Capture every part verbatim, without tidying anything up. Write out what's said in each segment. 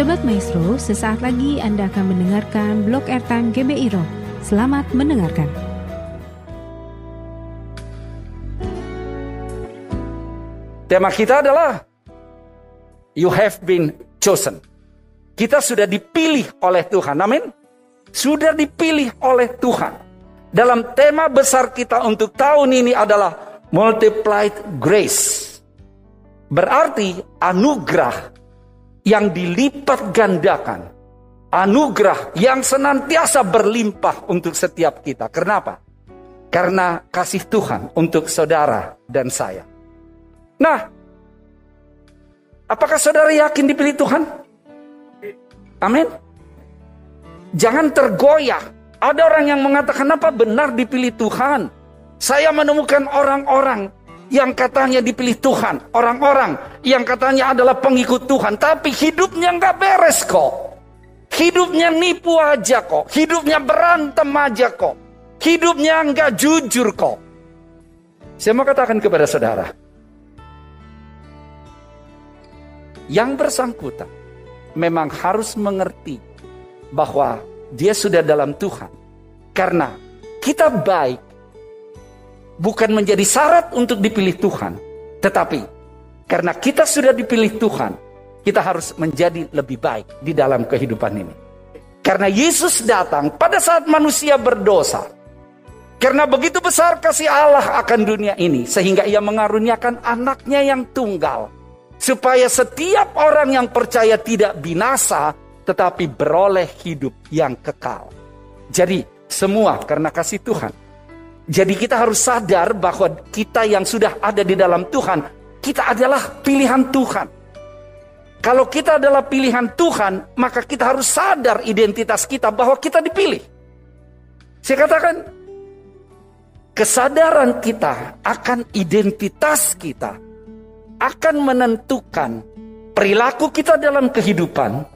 Sobat Maestro, sesaat lagi Anda akan mendengarkan blog Ertan G B I Ro. Selamat mendengarkan. Tema kita adalah You have been chosen. Kita sudah dipilih oleh Tuhan. Amin. Sudah dipilih oleh Tuhan. Dalam tema besar kita untuk tahun ini adalah Multiplied Grace. Berarti anugerah yang dilipat gandakan. Anugerah yang senantiasa berlimpah untuk setiap kita. Kenapa? Karena kasih Tuhan untuk saudara dan saya. Nah, apakah saudara yakin dipilih Tuhan? Amin. Jangan tergoyah. Ada orang yang mengatakan, apa benar dipilih Tuhan? Saya menemukan orang-orang yang katanya dipilih Tuhan. Orang-orang yang katanya adalah pengikut Tuhan. Tapi hidupnya nggak beres kok. Hidupnya nipu aja kok. Hidupnya berantem aja kok. Hidupnya nggak jujur kok. Saya mau katakan kepada saudara. Yang bersangkutan memang harus mengerti bahwa dia sudah dalam Tuhan. Karena kita baik bukan menjadi syarat untuk dipilih Tuhan, tetapi karena kita sudah dipilih Tuhan, kita harus menjadi lebih baik di dalam kehidupan ini. Karena Yesus datang pada saat manusia berdosa. Karena begitu besar kasih Allah akan dunia ini, sehingga Ia mengaruniakan anaknya yang tunggal, supaya setiap orang yang percaya tidak binasa, tetapi beroleh hidup yang kekal. Jadi semua karena kasih Tuhan. Jadi kita harus sadar bahwa kita yang sudah ada di dalam Tuhan, kita adalah pilihan Tuhan. Kalau kita adalah pilihan Tuhan, maka kita harus sadar identitas kita bahwa kita dipilih. Saya katakan, kesadaran kita akan identitas kita akan menentukan perilaku kita dalam kehidupan,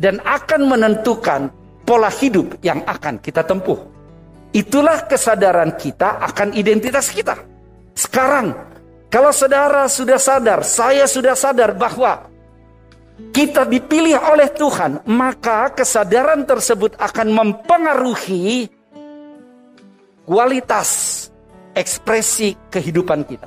dan akan menentukan pola hidup yang akan kita tempuh. Itulah kesadaran kita akan identitas kita. Sekarang, kalau saudara sudah sadar, saya sudah sadar bahwa kita dipilih oleh Tuhan, maka kesadaran tersebut akan mempengaruhi kualitas ekspresi kehidupan kita.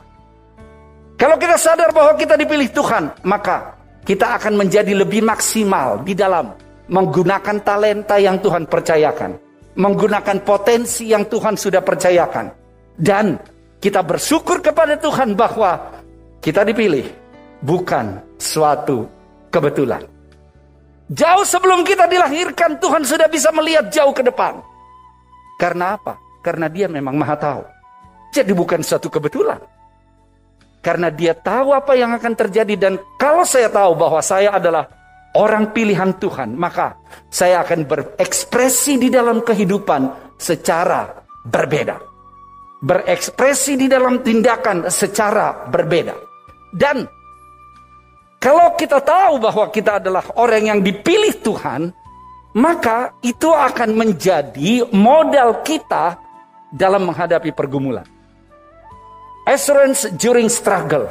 Kalau kita sadar bahwa kita dipilih Tuhan, maka kita akan menjadi lebih maksimal di dalam menggunakan talenta yang Tuhan percayakan. Menggunakan potensi yang Tuhan sudah percayakan. Dan kita bersyukur kepada Tuhan bahwa kita dipilih bukan suatu kebetulan. Jauh sebelum kita dilahirkan, Tuhan sudah bisa melihat jauh ke depan. Karena apa? Karena Dia memang Maha Tahu. Jadi bukan suatu kebetulan. Karena Dia tahu apa yang akan terjadi. Dan kalau saya tahu bahwa saya adalah orang pilihan Tuhan, maka saya akan berekspresi di dalam kehidupan secara berbeda. Berekspresi di dalam tindakan secara berbeda. Dan kalau kita tahu bahwa kita adalah orang yang dipilih Tuhan, maka itu akan menjadi modal kita dalam menghadapi pergumulan. Assurance during struggle.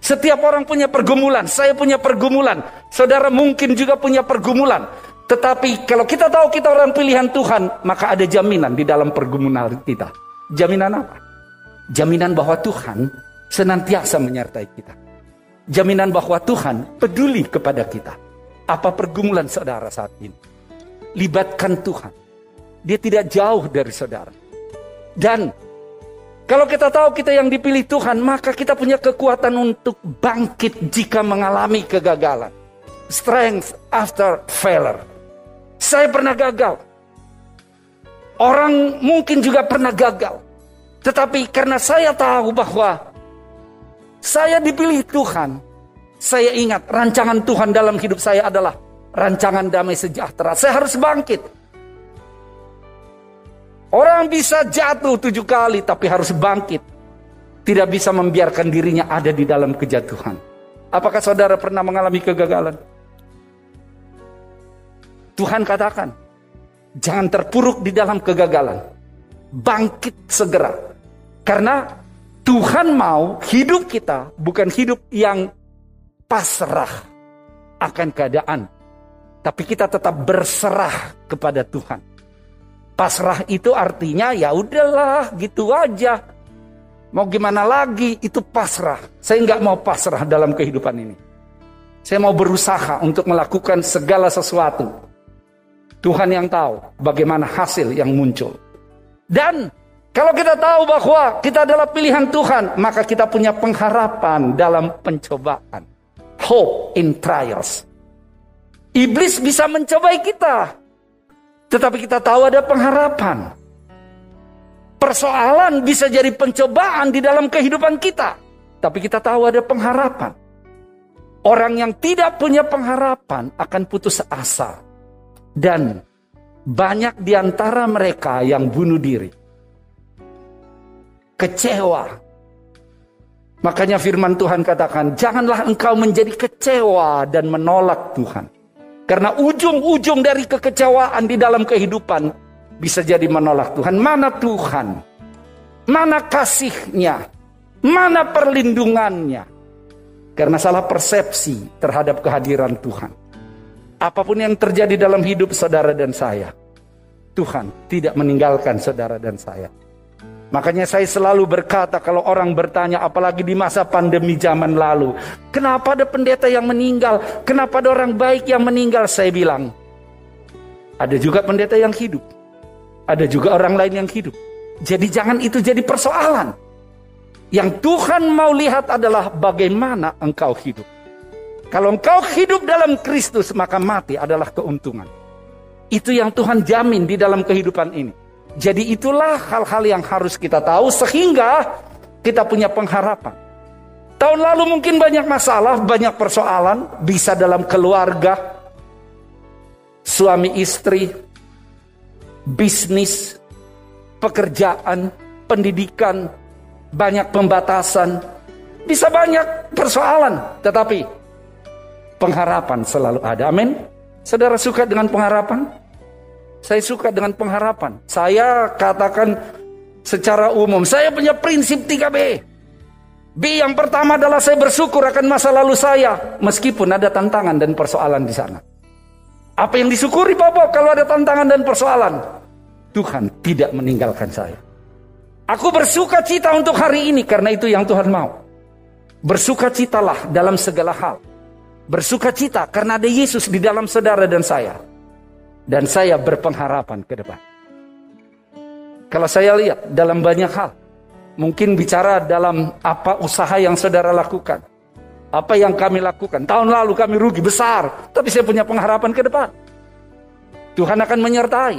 Setiap orang punya pergumulan. Saya punya pergumulan. Saudara mungkin juga punya pergumulan. Tetapi kalau kita tahu kita orang pilihan Tuhan, maka ada jaminan di dalam pergumulan kita. Jaminan apa? Jaminan bahwa Tuhan senantiasa menyertai kita. Jaminan bahwa Tuhan peduli kepada kita. Apa pergumulan saudara saat ini? Libatkan Tuhan. Dia tidak jauh dari saudara. Dan kalau kita tahu kita yang dipilih Tuhan, maka kita punya kekuatan untuk bangkit jika mengalami kegagalan. Strength after failure. Saya pernah gagal. Orang mungkin juga pernah gagal. Tetapi karena saya tahu bahwa saya dipilih Tuhan, saya ingat rancangan Tuhan dalam hidup saya adalah rancangan damai sejahtera. Saya harus bangkit. Orang bisa jatuh tujuh kali tapi harus bangkit. Tidak bisa membiarkan dirinya ada di dalam kejatuhan. Apakah saudara pernah mengalami kegagalan? Tuhan katakan, jangan terpuruk di dalam kegagalan. Bangkit segera. Karena Tuhan mau hidup kita bukan hidup yang pasrah akan keadaan Tapi kita tetap berserah kepada Tuhan. Pasrah itu artinya ya udahlah gitu aja. Mau gimana lagi, itu pasrah. Saya nggak mau pasrah dalam kehidupan ini. Saya mau berusaha untuk melakukan segala sesuatu. Tuhan yang tahu bagaimana hasil yang muncul. Dan kalau kita tahu bahwa kita adalah pilihan Tuhan, maka kita punya pengharapan dalam pencobaan. Hope in trials. Iblis bisa mencobai kita. Tetapi kita tahu ada pengharapan. Persoalan bisa jadi pencobaan di dalam kehidupan kita. Tapi kita tahu ada pengharapan. Orang yang tidak punya pengharapan akan putus asa. Dan banyak di antara mereka yang bunuh diri. Kecewa. Makanya firman Tuhan katakan, janganlah engkau menjadi kecewa dan menolak Tuhan. Karena ujung-ujung dari kekecewaan di dalam kehidupan bisa jadi menolak Tuhan. Mana Tuhan? Mana kasih-Nya? Mana perlindungannya? Karena salah persepsi terhadap kehadiran Tuhan. Apapun yang terjadi dalam hidup saudara dan saya, Tuhan tidak meninggalkan saudara dan saya. Makanya saya selalu berkata kalau orang bertanya, apalagi di masa pandemi zaman lalu, kenapa ada pendeta yang meninggal? Kenapa ada orang baik yang meninggal? Saya bilang, ada juga pendeta yang hidup. Ada juga orang lain yang hidup. Jadi jangan itu jadi persoalan. Yang Tuhan mau lihat adalah bagaimana engkau hidup. Kalau engkau hidup dalam Kristus, maka mati adalah keuntungan. Itu yang Tuhan jamin di dalam kehidupan ini. Jadi itulah hal-hal yang harus kita tahu sehingga kita punya pengharapan. Tahun lalu mungkin banyak masalah, banyak persoalan, bisa dalam keluarga, suami istri, bisnis, pekerjaan, pendidikan, banyak pembatasan, bisa banyak persoalan, tetapi pengharapan selalu ada. Amin. Saudara suka dengan pengharapan? Saya suka dengan pengharapan. Saya katakan secara umum, saya punya prinsip tiga B. B yang pertama adalah saya bersyukur akan masa lalu saya, meskipun ada tantangan dan persoalan di sana. Apa yang disyukuri Bapak kalau ada tantangan dan persoalan? Tuhan tidak meninggalkan saya. Aku bersuka cita untuk hari ini, karena itu yang Tuhan mau. Bersukacitalah dalam segala hal. Bersukacita karena ada Yesus di dalam saudara dan saya. Dan saya berpengharapan ke depan. Kalau saya lihat dalam banyak hal, mungkin bicara dalam apa usaha yang saudara lakukan, apa yang kami lakukan. Tahun lalu kami rugi besar, tapi saya punya pengharapan ke depan. Tuhan akan menyertai.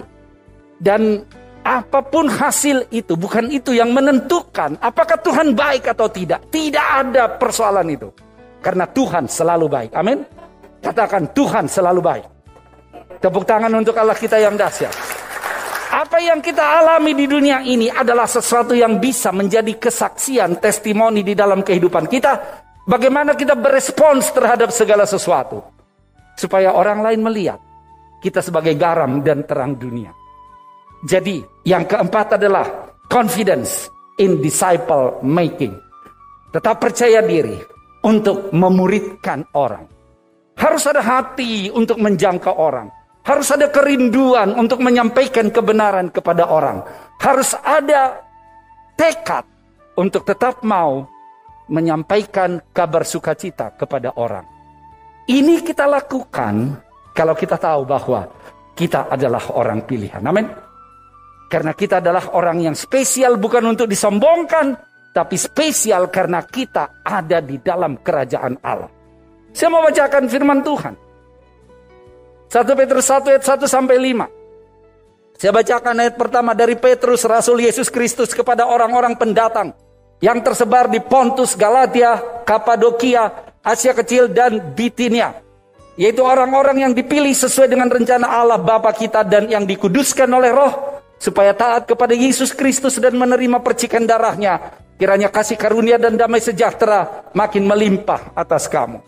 Dan apapun hasil itu, bukan itu yang menentukan apakah Tuhan baik atau tidak. Tidak ada persoalan itu. Karena Tuhan selalu baik. Amin. Katakan Tuhan selalu baik. Tepuk tangan untuk Allah kita yang dahsyat. Apa yang kita alami di dunia ini adalah sesuatu yang bisa menjadi kesaksian, testimoni di dalam kehidupan kita. Bagaimana kita berespons terhadap segala sesuatu. Supaya orang lain melihat kita sebagai garam dan terang dunia. Jadi yang keempat adalah confidence in disciple making. Tetap percaya diri untuk memuridkan orang. Harus ada hati untuk menjangkau orang. Harus ada kerinduan untuk menyampaikan kebenaran kepada orang. Harus ada tekad untuk tetap mau menyampaikan kabar sukacita kepada orang. Ini kita lakukan kalau kita tahu bahwa kita adalah orang pilihan. Amin. Karena kita adalah orang yang spesial, bukan untuk disombongkan, tapi spesial karena kita ada di dalam kerajaan Allah. Saya mau bacakan firman Tuhan. satu Petrus satu ayat satu sampai lima. Saya bacakan ayat pertama dari Petrus Rasul Yesus Kristus kepada orang-orang pendatang yang tersebar di Pontus, Galatia, Kapadokia, Asia Kecil dan Bitinia, yaitu orang-orang yang dipilih sesuai dengan rencana Allah Bapa kita dan yang dikuduskan oleh Roh supaya taat kepada Yesus Kristus dan menerima percikan darahnya. Kiranya kasih karunia dan damai sejahtera makin melimpah atas kamu.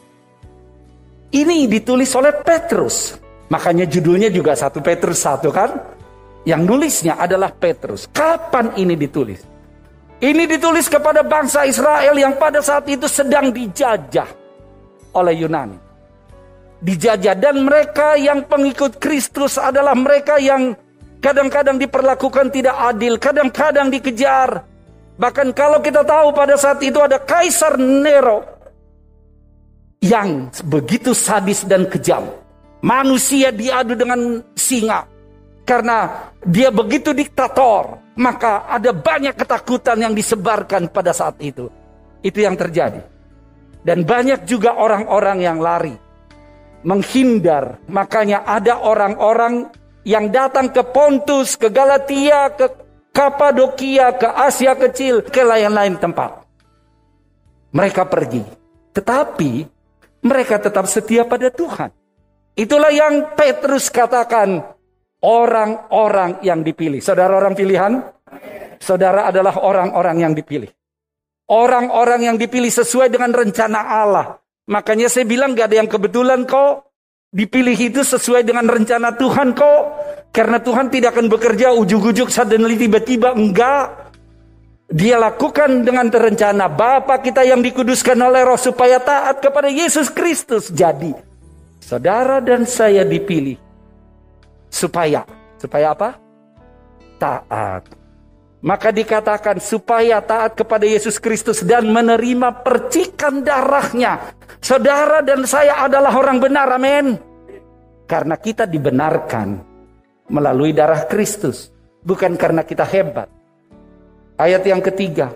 Ini ditulis oleh Petrus. Makanya judulnya juga satu Petrus satu kan? Yang nulisnya adalah Petrus. Kapan ini ditulis? Ini ditulis kepada bangsa Israel yang pada saat itu sedang dijajah oleh Yunani. dijajah. Dan mereka yang pengikut Kristus adalah mereka yang kadang-kadang diperlakukan tidak adil, kadang-kadang dikejar. Bahkan kalau kita tahu pada saat itu ada Kaisar Nero yang begitu sadis dan kejam. Manusia diadu dengan singa. Karena dia begitu diktator, maka ada banyak ketakutan yang disebarkan pada saat itu. Itu yang terjadi. Dan banyak juga orang-orang yang lari, menghindar. Makanya ada orang-orang yang datang ke Pontus, ke Galatia, ke Kapadokia, ke Asia Kecil, ke lain-lain tempat. Mereka pergi. Tetapi mereka tetap setia pada Tuhan. Itulah yang Petrus katakan, orang-orang yang dipilih. Saudara orang pilihan? Saudara adalah orang-orang yang dipilih. Orang-orang yang dipilih sesuai dengan rencana Allah. Makanya saya bilang gak ada yang kebetulan kok. Dipilih itu sesuai dengan rencana Tuhan kok. Karena Tuhan tidak akan bekerja ujug-ujug suddenly tiba-tiba. Enggak. Dia lakukan dengan terencana. Bapa kita yang dikuduskan oleh Roh supaya taat kepada Yesus Kristus. Jadi, saudara dan saya dipilih. Supaya. Supaya apa? Taat. Maka dikatakan supaya taat kepada Yesus Kristus dan menerima percikan darahnya. Saudara dan saya adalah orang benar, amin. Karena kita dibenarkan melalui darah Kristus, bukan karena kita hebat. Ayat yang ketiga.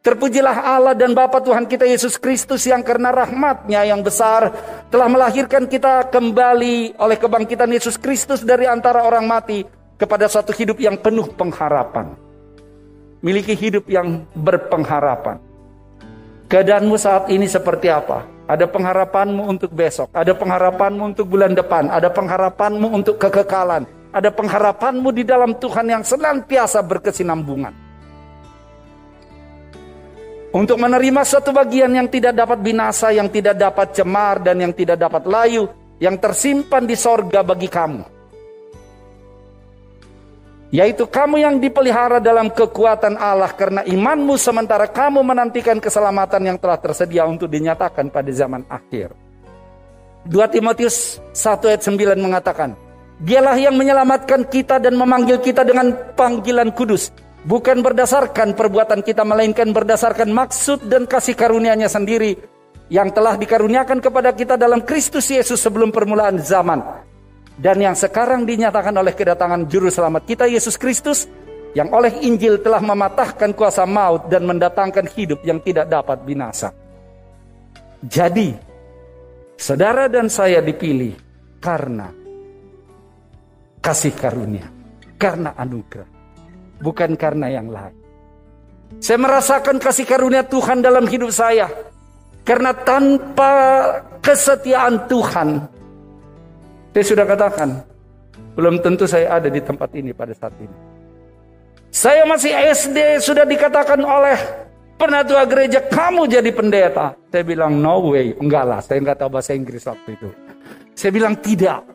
Terpujilah Allah dan Bapa Tuhan kita Yesus Kristus yang karena rahmat-Nya yang besar telah melahirkan kita kembali oleh kebangkitan Yesus Kristus dari antara orang mati kepada satu hidup yang penuh pengharapan. Miliki hidup yang berpengharapan. Keadaanmu saat ini seperti apa? Ada pengharapanmu untuk besok, ada pengharapanmu untuk bulan depan, ada pengharapanmu untuk kekekalan, ada pengharapanmu di dalam Tuhan yang senantiasa berkesinambungan. Untuk menerima suatu bagian yang tidak dapat binasa, yang tidak dapat cemar, dan yang tidak dapat layu, yang tersimpan di sorga bagi kamu. Yaitu kamu yang dipelihara dalam kekuatan Allah karena imanmu sementara kamu menantikan keselamatan yang telah tersedia untuk dinyatakan pada zaman akhir. dua Timotius satu ayat sembilan mengatakan, Dialah yang menyelamatkan kita dan memanggil kita dengan panggilan kudus, bukan berdasarkan perbuatan kita melainkan berdasarkan maksud dan kasih karunia-Nya sendiri yang telah dikaruniakan kepada kita dalam Kristus Yesus sebelum permulaan zaman. Dan yang sekarang dinyatakan oleh kedatangan juru selamat kita Yesus Kristus yang oleh Injil telah mematahkan kuasa maut dan mendatangkan hidup yang tidak dapat binasa. Jadi, saudara dan saya dipilih karena kasih karunia, karena anugerah, bukan karena yang lain. Saya merasakan kasih karunia Tuhan dalam hidup saya karena tanpa kesetiaan Tuhan, saya sudah katakan, belum tentu saya ada di tempat ini pada saat ini. Saya masih S D, sudah dikatakan oleh penatua gereja, kamu jadi pendeta. Saya bilang, no way, enggak lah, saya enggak tahu bahasa Inggris waktu itu. Saya bilang, tidak.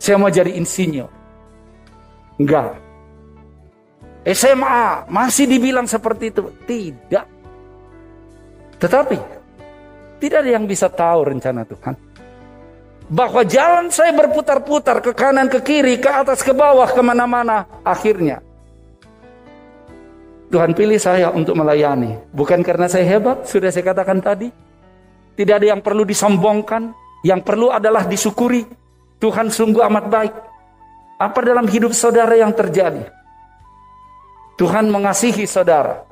Saya mau jadi insinyur. Enggak. S M A, masih dibilang seperti itu. Tidak. Tetapi, tidak ada yang bisa tahu rencana Tuhan. Bahwa jalan saya berputar-putar ke kanan, ke kiri, ke atas, ke bawah, kemana-mana. Akhirnya Tuhan pilih saya untuk melayani. Bukan karena saya hebat, sudah saya katakan tadi. Tidak ada yang perlu disombongkan. Yang perlu adalah disyukuri. Tuhan sungguh amat baik. Apa dalam hidup saudara yang terjadi? Tuhan mengasihi saudara.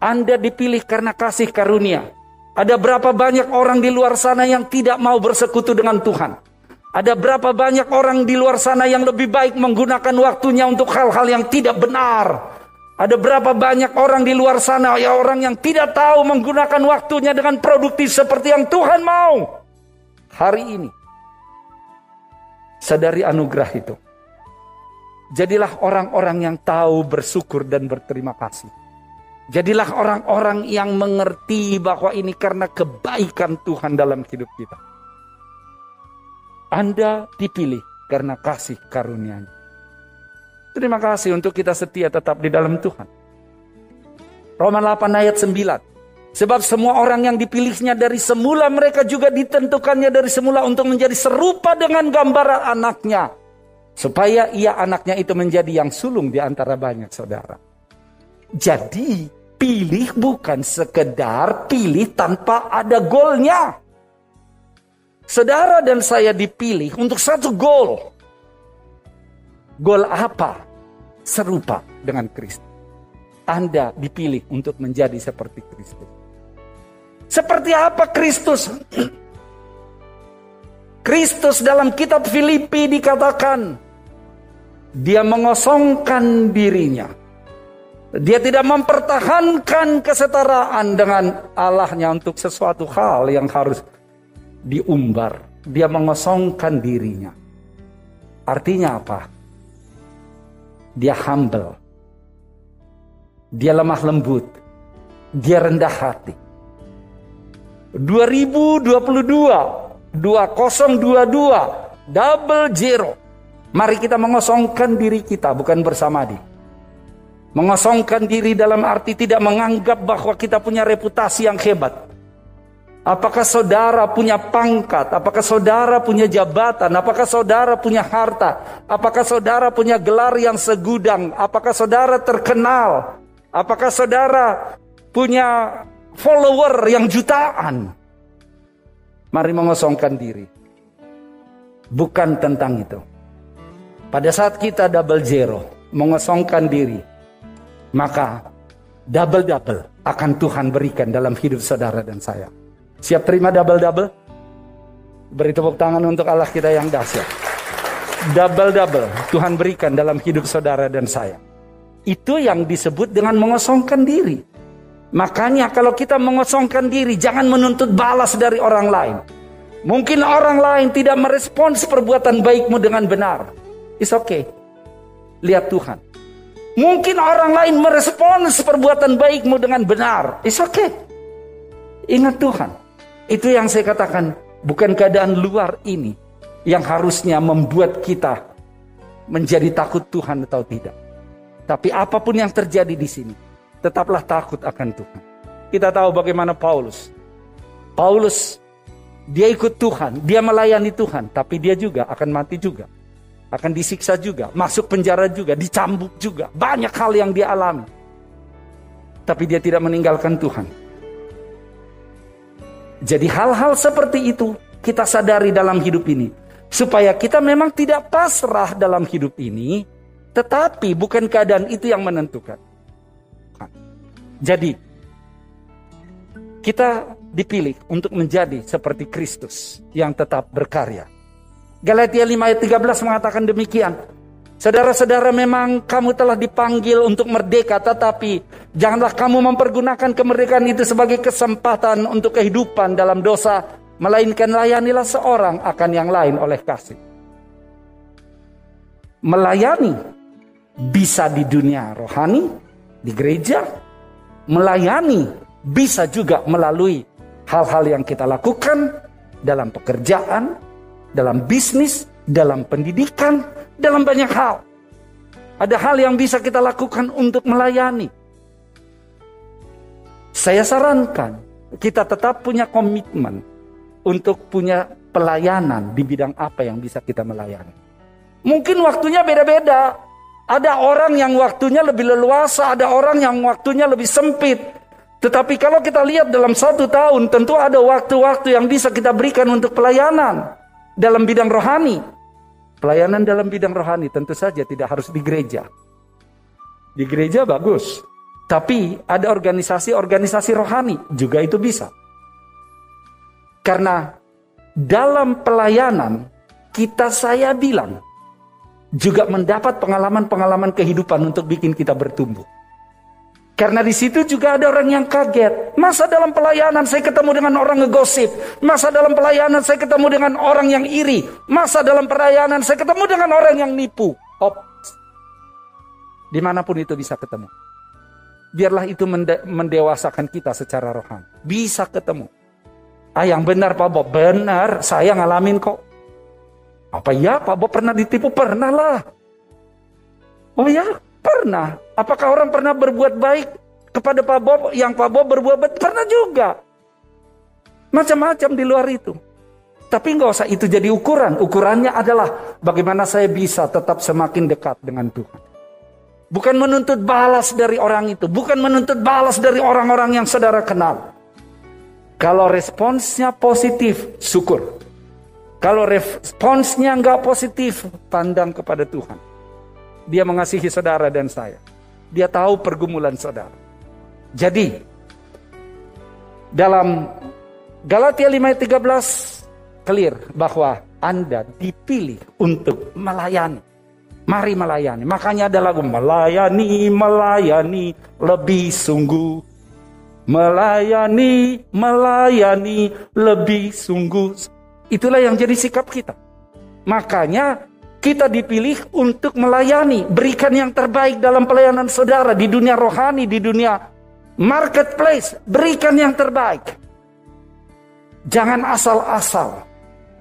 Anda dipilih karena kasih karunia. Ada berapa banyak orang di luar sana yang tidak mau bersekutu dengan Tuhan. Ada berapa banyak orang di luar sana yang lebih baik menggunakan waktunya untuk hal-hal yang tidak benar. Ada berapa banyak orang di luar sana ya orang yang tidak tahu menggunakan waktunya dengan produktif seperti yang Tuhan mau. Hari ini, sadari anugerah itu. Jadilah orang-orang yang tahu bersyukur dan berterima kasih. Jadilah orang-orang yang mengerti bahwa ini karena kebaikan Tuhan dalam hidup kita. Anda dipilih karena kasih karunia-Nya. Terima kasih untuk kita setia tetap di dalam Tuhan. Roma delapan ayat sembilan. Sebab semua orang yang dipilihnya dari semula, mereka juga ditentukannya dari semula untuk menjadi serupa dengan gambaran anaknya, supaya ia anaknya itu menjadi yang sulung di antara banyak saudara. Jadi pilih bukan sekedar pilih tanpa ada goalnya. Saudara dan saya dipilih untuk satu goal. Goal apa? Serupa dengan Kristus. Anda dipilih untuk menjadi seperti Kristus. Seperti apa Kristus? Kristus dalam kitab Filipi dikatakan, dia mengosongkan dirinya. Dia tidak mempertahankan kesetaraan dengan Allahnya untuk sesuatu hal yang harus diumbar. Dia mengosongkan dirinya. Artinya apa? Dia humble. Dia lemah lembut. Dia rendah hati. dua ribu dua puluh dua, dua ribu dua puluh dua, double zero. Mari kita mengosongkan diri kita, bukan bersamadi. Mengosongkan diri dalam arti tidak menganggap bahwa kita punya reputasi yang hebat. Apakah saudara punya pangkat? Apakah saudara punya jabatan? Apakah saudara punya harta? Apakah saudara punya gelar yang segudang? Apakah saudara terkenal? Apakah saudara punya follower yang jutaan? Mari mengosongkan diri. Bukan tentang itu. Pada saat kita double zero, mengosongkan diri, maka double-double akan Tuhan berikan dalam hidup saudara dan saya. Siap terima double-double? Beri tepuk tangan untuk Allah kita yang dahsyat. Double-double Tuhan berikan dalam hidup saudara dan saya. Itu yang disebut dengan mengosongkan diri. Makanya kalau kita mengosongkan diri, jangan menuntut balas dari orang lain. Mungkin orang lain tidak merespons perbuatan baikmu dengan benar. It's okay. Lihat Tuhan. Mungkin orang lain merespons perbuatan baikmu dengan benar. It's okay. Ingat Tuhan. Itu yang saya katakan. Bukan keadaan luar ini yang harusnya membuat kita menjadi takut Tuhan atau tidak. Tapi apapun yang terjadi di sini, tetaplah takut akan Tuhan. Kita tahu bagaimana Paulus. Paulus, dia ikut Tuhan. Dia melayani Tuhan. Tapi dia juga akan mati juga. Akan disiksa juga, masuk penjara juga, dicambuk juga. Banyak hal yang dia alami. Tapi dia tidak meninggalkan Tuhan. Jadi hal-hal seperti itu kita sadari dalam hidup ini. Supaya kita memang tidak pasrah dalam hidup ini. Tetapi bukan keadaan itu yang menentukan. Jadi kita dipilih untuk menjadi seperti Kristus yang tetap berkarya. Galatia lima ayat tiga belas mengatakan demikian. Saudara-saudara, memang kamu telah dipanggil untuk merdeka, tetapi janganlah kamu mempergunakan kemerdekaan itu sebagai kesempatan untuk kehidupan dalam dosa, melainkan layanilah seorang akan yang lain oleh kasih. Melayani bisa di dunia rohani, di gereja. Melayani bisa juga melalui hal-hal yang kita lakukan dalam pekerjaan, dalam bisnis, dalam pendidikan, dalam banyak hal. Ada hal yang bisa kita lakukan untuk melayani. Saya sarankan kita tetap punya komitmen untuk punya pelayanan di bidang apa yang bisa kita melayani. Mungkin waktunya beda-beda. Ada orang yang waktunya lebih leluasa, ada orang yang waktunya lebih sempit. Tetapi kalau kita lihat dalam satu tahun, tentu ada waktu-waktu yang bisa kita berikan untuk pelayanan. Dalam bidang rohani, pelayanan dalam bidang rohani tentu saja tidak harus di gereja. Di gereja bagus, tapi ada organisasi-organisasi rohani juga itu bisa. Karena dalam pelayanan kita, saya bilang, juga mendapat pengalaman-pengalaman kehidupan untuk bikin kita bertumbuh. Karena di situ juga ada orang yang kaget. Masa dalam pelayanan saya ketemu dengan orang ngegosip. Masa dalam pelayanan saya ketemu dengan orang yang iri. Masa dalam pelayanan saya ketemu dengan orang yang nipu. Ops. Dimanapun itu bisa ketemu. Biarlah itu mende- mendewasakan kita secara rohani. Bisa ketemu. Ah, yang benar Pak Bob. Benar, saya ngalamin kok. Apa ya Pak Bob pernah ditipu? Pernah lah. Oh ya? Pernah. Apakah orang pernah berbuat baik? kepada Pak Bob, yang Pak Bob berbuat pernah juga. Macam-macam di luar itu. Tapi nggak usah itu jadi ukuran. Ukurannya adalah bagaimana saya bisa tetap semakin dekat dengan Tuhan. Bukan menuntut balas dari orang itu. Bukan menuntut balas dari orang-orang yang saudara kenal. Kalau responsnya positif, syukur. Kalau responsnya nggak positif, pandang kepada Tuhan. Dia mengasihi saudara dan saya. Dia tahu pergumulan saudara. Jadi, dalam Galatia lima ayat tiga belas clear bahwa Anda dipilih untuk melayani. Mari melayani. Makanya ada lagu melayani, melayani lebih sungguh. Melayani, melayani lebih sungguh. Itulah yang jadi sikap kita. Makanya kita dipilih untuk melayani. Berikan yang terbaik dalam pelayanan saudara di dunia rohani, di dunia marketplace. Berikan yang terbaik. Jangan asal-asal.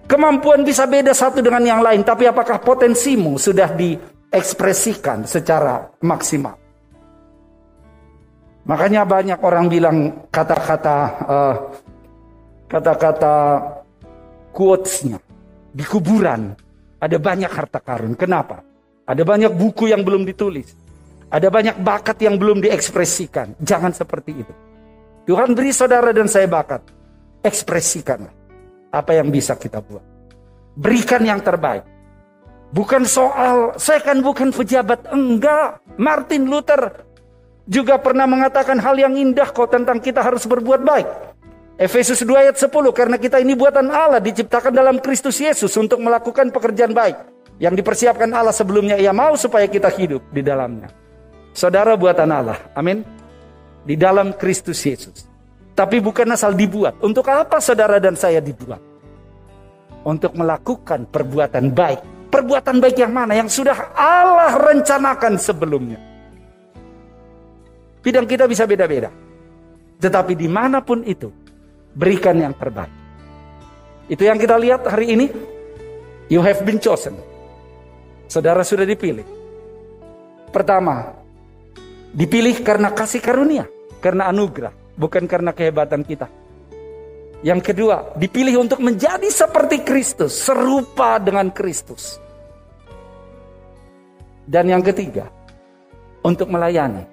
Kemampuan bisa beda satu dengan yang lain. Tapi apakah potensimu sudah diekspresikan secara maksimal? Makanya banyak orang bilang kata-kata, uh, kata-kata quotes-nya. Di kuburan ada banyak harta karun. Kenapa? Ada banyak buku yang belum ditulis. Ada banyak bakat yang belum diekspresikan. Jangan seperti itu. Tuhan beri saudara dan saya bakat. Ekspresikanlah apa yang bisa kita buat. Berikan yang terbaik. Bukan soal, saya kan bukan pejabat. Enggak. Martin Luther juga pernah mengatakan hal yang indah kok tentang kita harus berbuat baik. Efesus dua ayat sepuluh. Karena kita ini buatan Allah, diciptakan dalam Kristus Yesus untuk melakukan pekerjaan baik yang dipersiapkan Allah sebelumnya Ia mau supaya kita hidup di dalamnya. Saudara buatan Allah. Amin. Di dalam Kristus Yesus. Tapi bukan asal dibuat. Untuk apa saudara dan saya dibuat? Untuk melakukan perbuatan baik. Perbuatan baik yang mana? Yang sudah Allah rencanakan sebelumnya. Bidang kita bisa beda-beda. Tetapi dimanapun itu, berikan yang terbaik. Itu yang kita lihat hari ini. You have been chosen. Saudara sudah dipilih. Pertama, dipilih karena kasih karunia. Karena anugerah. Bukan karena kehebatan kita. Yang kedua, dipilih untuk menjadi seperti Kristus. Serupa dengan Kristus. Dan yang ketiga, untuk melayani.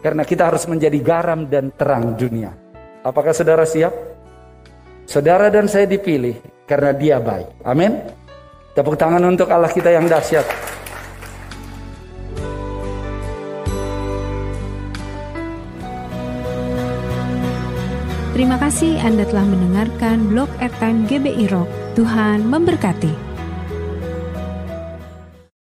Karena kita harus menjadi garam dan terang dunia. Apakah saudara siap? Saudara dan saya dipilih karena Dia baik. Amin. Tepuk tangan untuk Allah kita yang dahsyat. Terima kasih Anda telah mendengarkan blog Ertan G B I Rock. Tuhan memberkati.